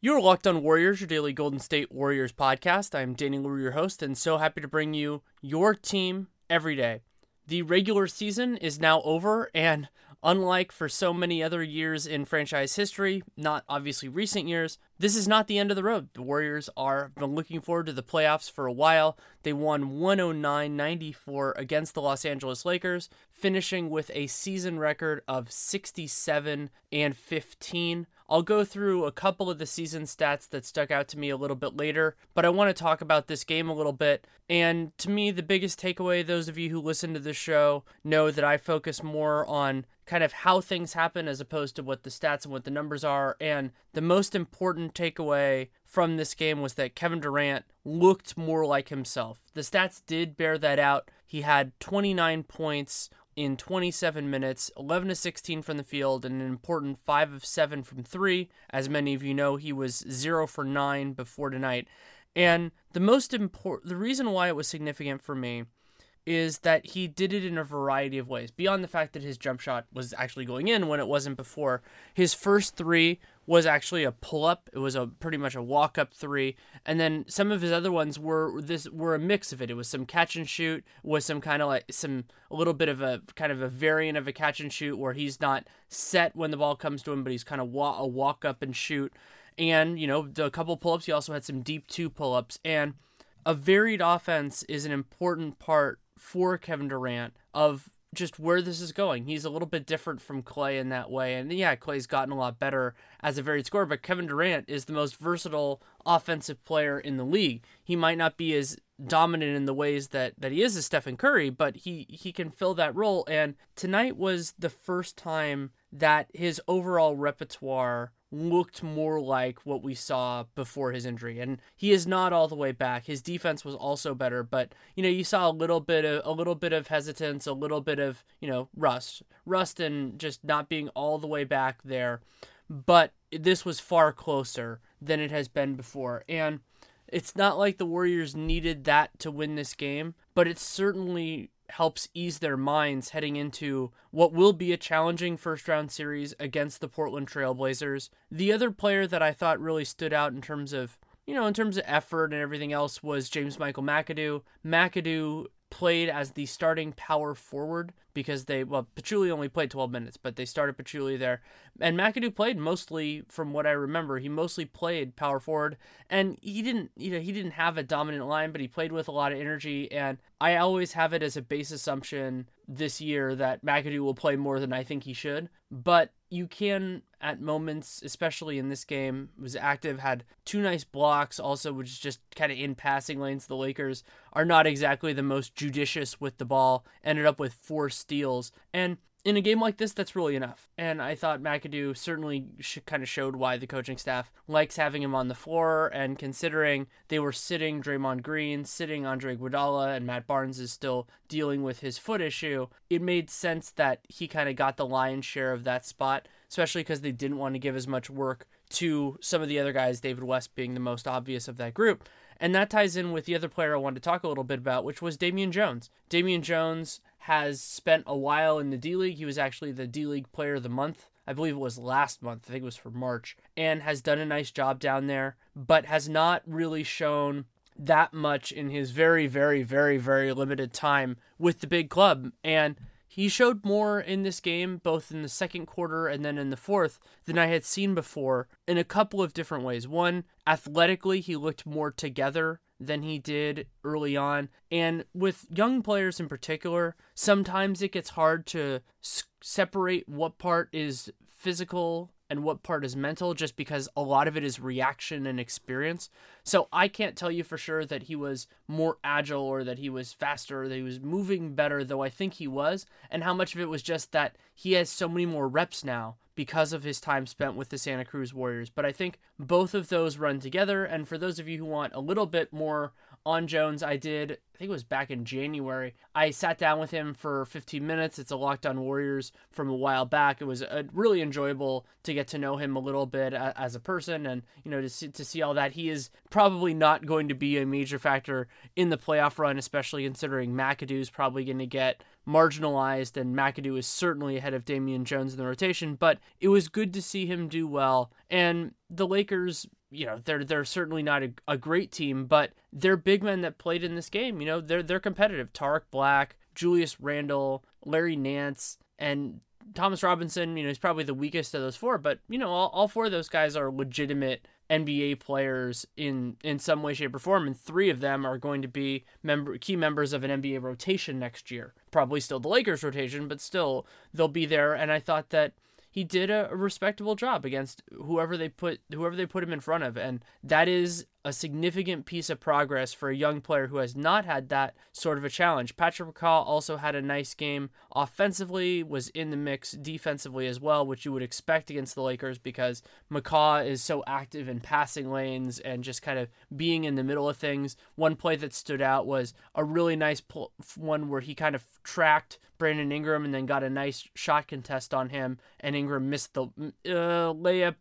You're Locked On Warriors, your daily Golden State Warriors podcast. I'm Danny LaRue, your host, and so happy to bring you your team every day. The regular season is now over, and unlike for so many other years in franchise history, not obviously recent years, this is not the end of the road. The Warriors have been looking forward to the playoffs for a while. They won 109-94 against the Los Angeles Lakers, finishing with a season record of 67-15. I'll go through a couple of the season stats that stuck out to me a little bit later, but I want to talk about this game a little bit. And to me, the biggest takeaway, those of you who listen to this show know that I focus more on kind of how things happen as opposed to what the stats and what the numbers are. And the most important takeaway from this game was that Kevin Durant looked more like himself. The stats did bear that out. He had 29 points in 27 minutes, 11 of 16 from the field, and an important 5 of 7 from 3. As many of you know, he was 0 for 9 before tonight. And the reason why it was significant for me is that he did it in a variety of ways. Beyond the fact that his jump shot was actually going in when it wasn't before, his first three was actually a pull-up. It was pretty much a walk-up three. And then some of his other ones were a mix of it. It was some catch and shoot, was some kind of like a little bit of a kind of a variant of a catch and shoot where he's not set when the ball comes to him, but he's kind of a walk-up and shoot. And, you know, a couple pull-ups. He also had some deep two pull-ups. And a varied offense is an important part for Kevin Durant of just where this is going. He's a little bit different from Klay in that way. And yeah, Klay's gotten a lot better as a varied scorer, but Kevin Durant is the most versatile offensive player in the league. He might not be as dominant in the ways that he is as Stephen Curry, but he can fill that role. And tonight was the first time that his overall repertoire looked more like what we saw before his injury. And he is not all the way back. His defense was also better, but you know, you saw a little bit of hesitance, a little bit of, you know, rust and just not being all the way back there. But this was far closer than it has been before. And it's not like the Warriors needed that to win this game, but it certainly helps ease their minds heading into what will be a challenging first-round series against the Portland Trail Blazers. The other player that I thought really stood out in terms of, you know, in terms of effort and everything else was James Michael McAdoo. McAdoo played as the starting power forward because Paciulli only played 12 minutes, but they started Paciulli there. And McAdoo played mostly, from what I remember, he mostly played power forward, and he didn't have a dominant line, but he played with a lot of energy. And I always have it as a base assumption this year that McAdoo will play more than I think he should, but you can at moments, especially in this game, was active, had two nice blocks also, which is just kind of in passing lanes. The Lakers are not exactly the most judicious with the ball, ended up with 4 steals. And in a game like this, that's really enough. And I thought McAdoo certainly kind of showed why the coaching staff likes having him on the floor, and considering they were sitting Draymond Green, sitting Andre Iguodala, and Matt Barnes is still dealing with his foot issue, it made sense that he kind of got the lion's share of that spot, especially because they didn't want to give as much work to some of the other guys, David West being the most obvious of that group. And that ties in with the other player I wanted to talk a little bit about, which was Damian Jones. Damian Jones has spent a while in the D-League. He was actually the D-League Player of the Month. I believe it was last month. I think it was for March. And has done a nice job down there, but has not really shown that much in his very, very, very, very limited time with the big club. And he showed more in this game, both in the second quarter and then in the fourth, than I had seen before in a couple of different ways. One, athletically, he looked more together than he did early on. And with young players in particular, sometimes it gets hard to separate what part is physical and what part is mental, just because a lot of it is reaction and experience. So I can't tell you for sure that he was more agile or that he was faster, or that he was moving better, though I think he was, and how much of it was just that he has so many more reps now because of his time spent with the Santa Cruz Warriors. But I think both of those run together. And for those of you who want a little bit more on Jones, I think it was back in January, I sat down with him for 15 minutes. It's a Locked On Warriors from a while back. It was really enjoyable to get to know him a little bit as a person, and, you know, to see all that. He is probably not going to be a major factor in the playoff run, especially considering McAdoo is probably going to get marginalized, and McAdoo is certainly ahead of Damian Jones in the rotation. But it was good to see him do well. And the Lakers, you know, they're certainly not a great team, but they're big men that played in this game. You know, they're competitive. Tarik Black, Julius Randle, Larry Nance, and Thomas Robinson. You know, he's probably the weakest of those four, but, you know, all four of those guys are legitimate NBA players in some way, shape, or form, and three of them are going to be key members of an NBA rotation next year. Probably still the Lakers rotation, but still they'll be there. And I thought that he did a respectable job against whoever they put him in front of, and that is a significant piece of progress for a young player who has not had that sort of a challenge. Patrick McCaw also had a nice game offensively, was in the mix defensively as well, which you would expect against the Lakers because McCaw is so active in passing lanes and just kind of being in the middle of things. One play that stood out was a really nice one where he kind of tracked Brandon Ingram and then got a nice shot contest on him, and Ingram missed the layup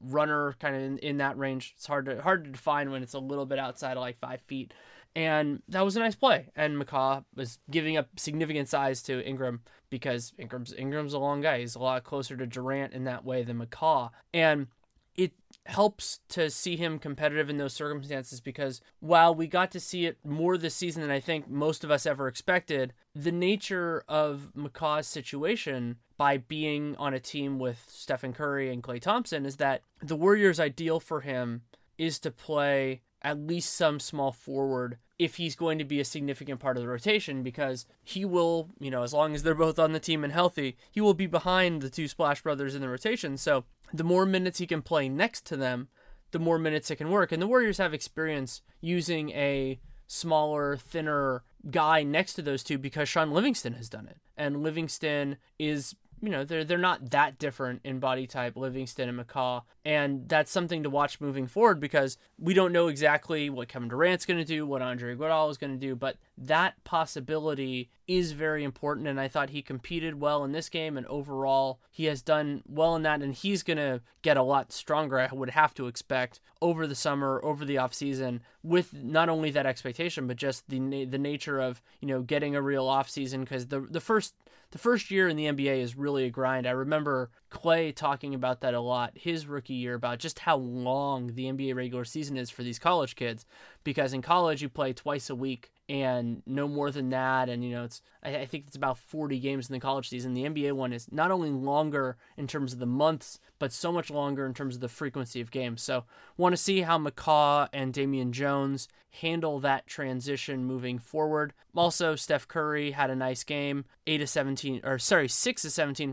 runner kind of in that range. It's hard to define when it's a little bit outside of like 5 feet. And that was a nice play. And McCaw was giving up significant size to Ingram because Ingram's a long guy. He's a lot closer to Durant in that way than McCaw. And it helps to see him competitive in those circumstances because while we got to see it more this season than I think most of us ever expected, the nature of McCaw's situation by being on a team with Stephen Curry and Klay Thompson is that the Warriors' ideal for him is to play at least some small forward if he's going to be a significant part of the rotation, because he will, you know, as long as they're both on the team and healthy, he will be behind the two Splash Brothers in the rotation. So the more minutes he can play next to them, the more minutes it can work. And the Warriors have experience using a smaller, thinner guy next to those two because Shaun Livingston has done it. And Livingston is, you know, they're not that different in body type, Livingston and McCaw, and that's something to watch moving forward because we don't know exactly what Kevin Durant's going to do, what Andre Iguodala is going to do, but that possibility is very important, and I thought he competed well in this game, and overall he has done well in that, and he's going to get a lot stronger, I would have to expect, over the summer, over the offseason, with not only that expectation, but just the nature of, you know, getting a real offseason, because the first year in the NBA is really a grind. I remember Klay talking about that a lot his rookie year, about just how long the NBA regular season is for these college kids, because in college you play twice a week and no more than that, and, you know, it's I think it's about 40 games in the college season. The NBA one is not only longer in terms of the months, but so much longer in terms of the frequency of games. So want to see how McCaw and Damian Jones handle that transition moving forward. Also, Steph Curry had a nice game, 6 of 17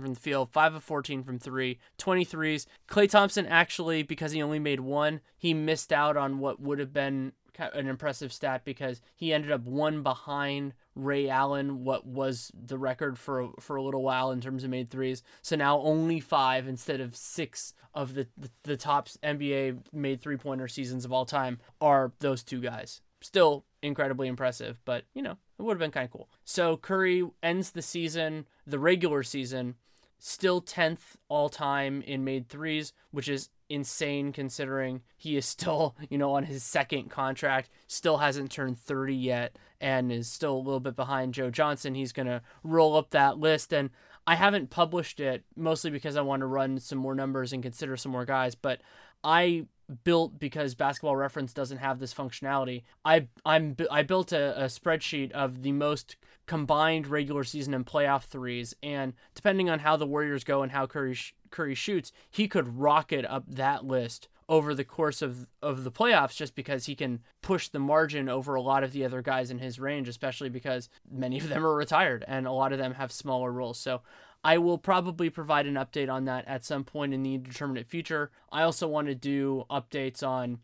from the field, 5 of 14 from 3, 23s. Klay Thompson, actually, because he only made one, he missed out on what would have been an impressive stat because he ended up one behind Ray Allen, what was the record for a little while in terms of made threes. So now only 5 instead of 6 of the top NBA made three-pointer seasons of all time are those two guys. Still incredibly impressive, but, you know, it would have been kind of cool. So Curry ends the season, the regular season, still 10th all-time in made threes, which is insane considering he is still, you know, on his second contract, still hasn't turned 30 yet, and is still a little bit behind Joe Johnson. He's going to roll up that list, and I haven't published it mostly because I want to run some more numbers and consider some more guys, but I built, because Basketball Reference doesn't have this functionality, I built a spreadsheet of the most combined regular season and playoff threes, and depending on how the Warriors go and how Curry shoots, he could rocket up that list over the course of the playoffs, just because he can push the margin over a lot of the other guys in his range, especially because many of them are retired and a lot of them have smaller roles. So I will probably provide an update on that at some point in the indeterminate future. I also want to do updates on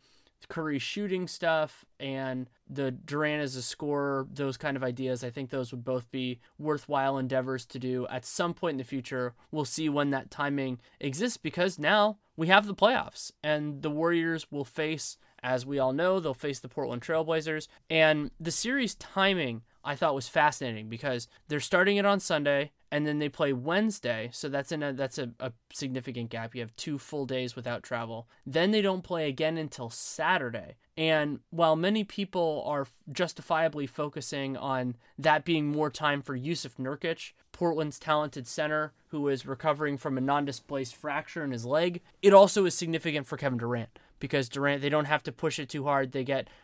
Curry shooting stuff and the Durant as a scorer, those kind of ideas, I think those would both be worthwhile endeavors to do at some point in the future. We'll see when that timing exists, because now we have the playoffs and the Warriors will face, as we all know, they'll face the Portland Trail Blazers. And the series timing I thought was fascinating because they're starting it on Sunday and then they play Wednesday. So that's a significant gap. You have 2 full days without travel. Then they don't play again until Saturday. And while many people are justifiably focusing on that being more time for Yusuf Nurkic, Portland's talented center who is recovering from a non-displaced fracture in his leg, it also is significant for Kevin Durant. Because Durant, they don't have to push it too hard.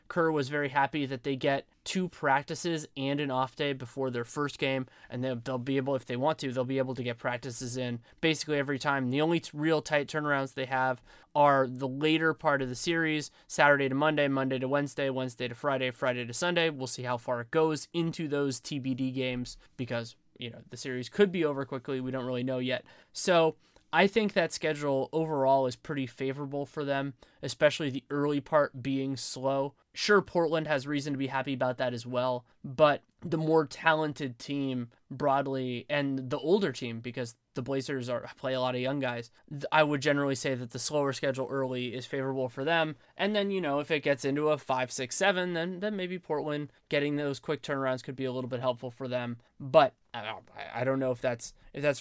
Kerr was very happy that they get 2 practices and an off day before their first game. And they'll be able, if they want to, they'll be able to get practices in basically every time. The only real tight turnarounds they have are the later part of the series, Saturday to Monday, Monday to Wednesday, Wednesday to Friday, Friday to Sunday. We'll see how far it goes into those TBD games because, you know, the series could be over quickly. We don't really know yet. So I think that schedule overall is pretty favorable for them, especially the early part being slow. Sure, Portland has reason to be happy about that as well, but the more talented team broadly and the older team, because the Blazers play a lot of young guys, I would generally say that the slower schedule early is favorable for them. And then, you know, if it gets into a 5, 6, 7, then maybe Portland getting those quick turnarounds could be a little bit helpful for them. But I don't know if that's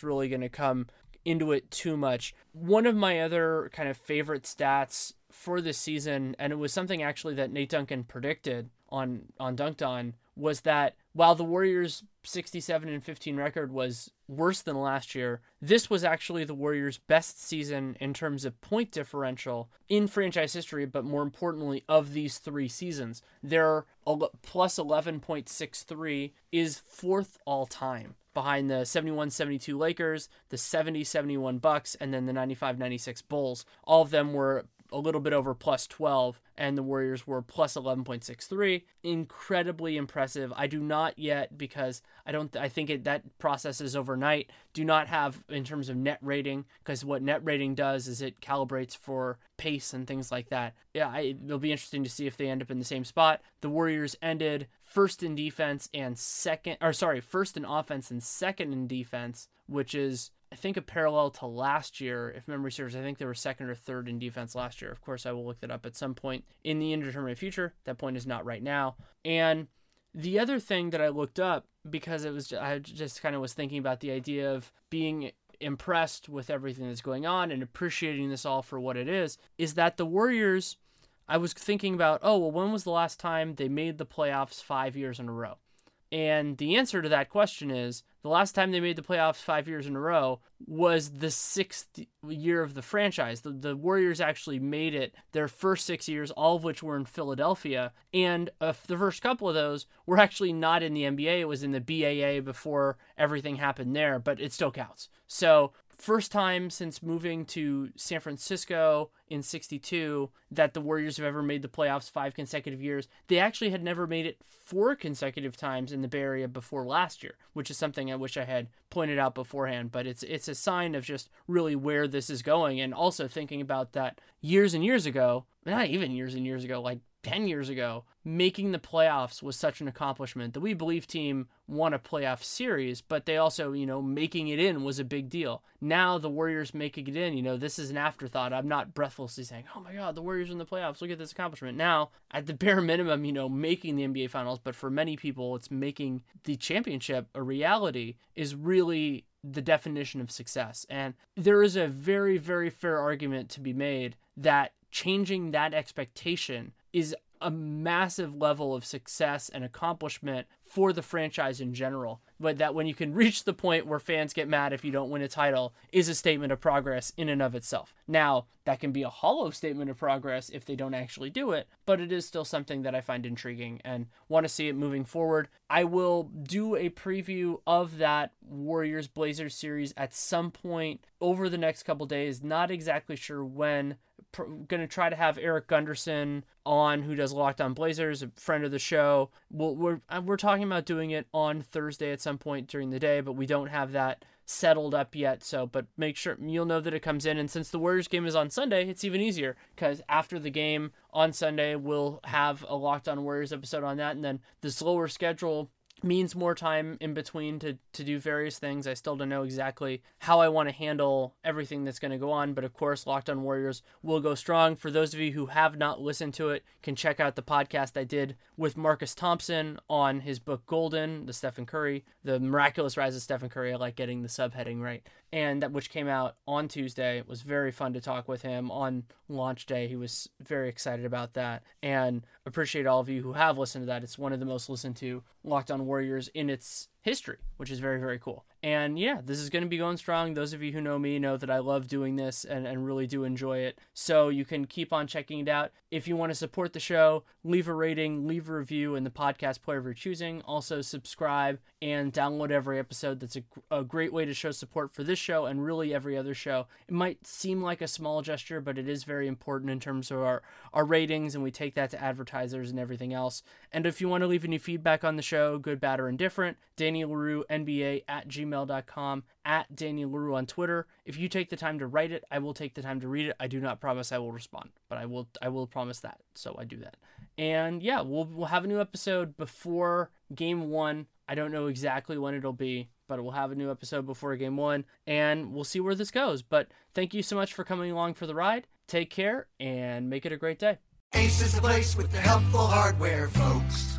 really going to come into it too much. One of my other kind of favorite stats for this season, and it was something actually that Nate Duncan predicted on Dunked On, was that while the Warriors' 67-15 record was worse than last year, this was actually the Warriors' best season in terms of point differential in franchise history, but more importantly, of these 3 seasons. Their plus 11.63 is 4th all time, behind the 71-72 Lakers, the 70-71 Bucks, and then the 95-96 Bulls. All of them were a little bit over plus 12, and the Warriors were plus 11.63. Incredibly impressive. I do not yet, because I think that process is overnight, do not have in terms of net rating, because what net rating does is it calibrates for pace and things like that. Yeah, it'll be interesting to see if they end up in the same spot. The Warriors ended first in offense and second in defense, which is, I think, a parallel to last year. If memory serves, I think they were second or third in defense last year. Of course, I will look that up at some point in the indeterminate future. That point is not right now. And the other thing that I looked up, because I just kind of was thinking about the idea of being impressed with everything that's going on and appreciating this all for what it is that the Warriors, I was thinking about, when was the last time they made the playoffs 5 years in a row? And the answer to that question is, the last time they made the playoffs 5 years in a row was the 6th year of the franchise. The Warriors actually made it their first 6 years, all of which were in Philadelphia. And the first couple of those were actually not in the NBA. It was in the BAA before everything happened there, but it still counts. So first time since moving to San Francisco in 1962 that the Warriors have ever made the playoffs 5 consecutive years. They actually had never made it 4 consecutive times in the Bay Area before last year, which is something I wish I had pointed out beforehand, but it's a sign of just really where this is going. And also thinking about that years and years ago, not even years and years ago, like 10 years ago, making the playoffs was such an accomplishment. The We Believe team won a playoff series, but they also, you know, making it in was a big deal. Now the Warriors making it in, you know, this is an afterthought. I'm not breathlessly saying, oh my God, the Warriors in the playoffs, look at this accomplishment. Now, at the bare minimum, you know, making the NBA Finals, but for many people, it's making the championship a reality is really the definition of success. And there is a very, very fair argument to be made that changing that expectation is a massive level of success and accomplishment for the franchise in general. But that when you can reach the point where fans get mad if you don't win a title is a statement of progress in and of itself. Now, that can be a hollow statement of progress if they don't actually do it, but it is still something that I find intriguing and want to see it moving forward. I will do a preview of that Warriors-Blazers series at some point over the next couple days. Not exactly sure when. Going to try to have Eric Gunderson on, who does Locked On Blazers, a friend of the show. We're talking about doing it on Thursday at some point during the day, but we don't have that settled up yet, so but make sure you'll know that it comes in. And since the Warriors game is on Sunday, it's even easier, because after the game on Sunday we'll have a Locked On Warriors episode on that, and then the slower schedule means more time in between to do various things. I still don't know exactly how I want to handle everything that's going to go on, but of course Locked On Warriors will go strong. For those of you who have not listened to it, can check out the podcast I did with Marcus Thompson on his book Golden, The Miraculous Rise of Stephen Curry. I like getting the subheading right. And that, which came out on Tuesday. It was very fun to talk with him on launch day. He was very excited about that, and appreciate all of you who have listened to that. It's one of the most listened to Locked On Warriors in its history, which is very, very cool. And yeah, this is going to be going strong. Those of you who know me know that I love doing this and really do enjoy it. So you can keep on checking it out. If you want to support the show, leave a rating, leave a review in the podcast player of your choosing. Also subscribe and download every episode. That's a great way to show support for this show and really every other show. It might seem like a small gesture, but it is very important in terms of our ratings, and we take that to advertisers and everything else. And if you want to leave any feedback on the show, good, bad, or indifferent, DannyLaRue, NBA at gmail.com, at DannyLaRue on Twitter. If you take the time to write it, I will take the time to read it. I do not promise I will respond, but I will promise that. So I do that. And yeah, we'll have a new episode before game one. I don't know exactly when it'll be, but we'll have a new episode before game one, and we'll see where this goes. But thank you so much for coming along for the ride. Take care and make it a great day. Ace is the place with the helpful hardware, folks.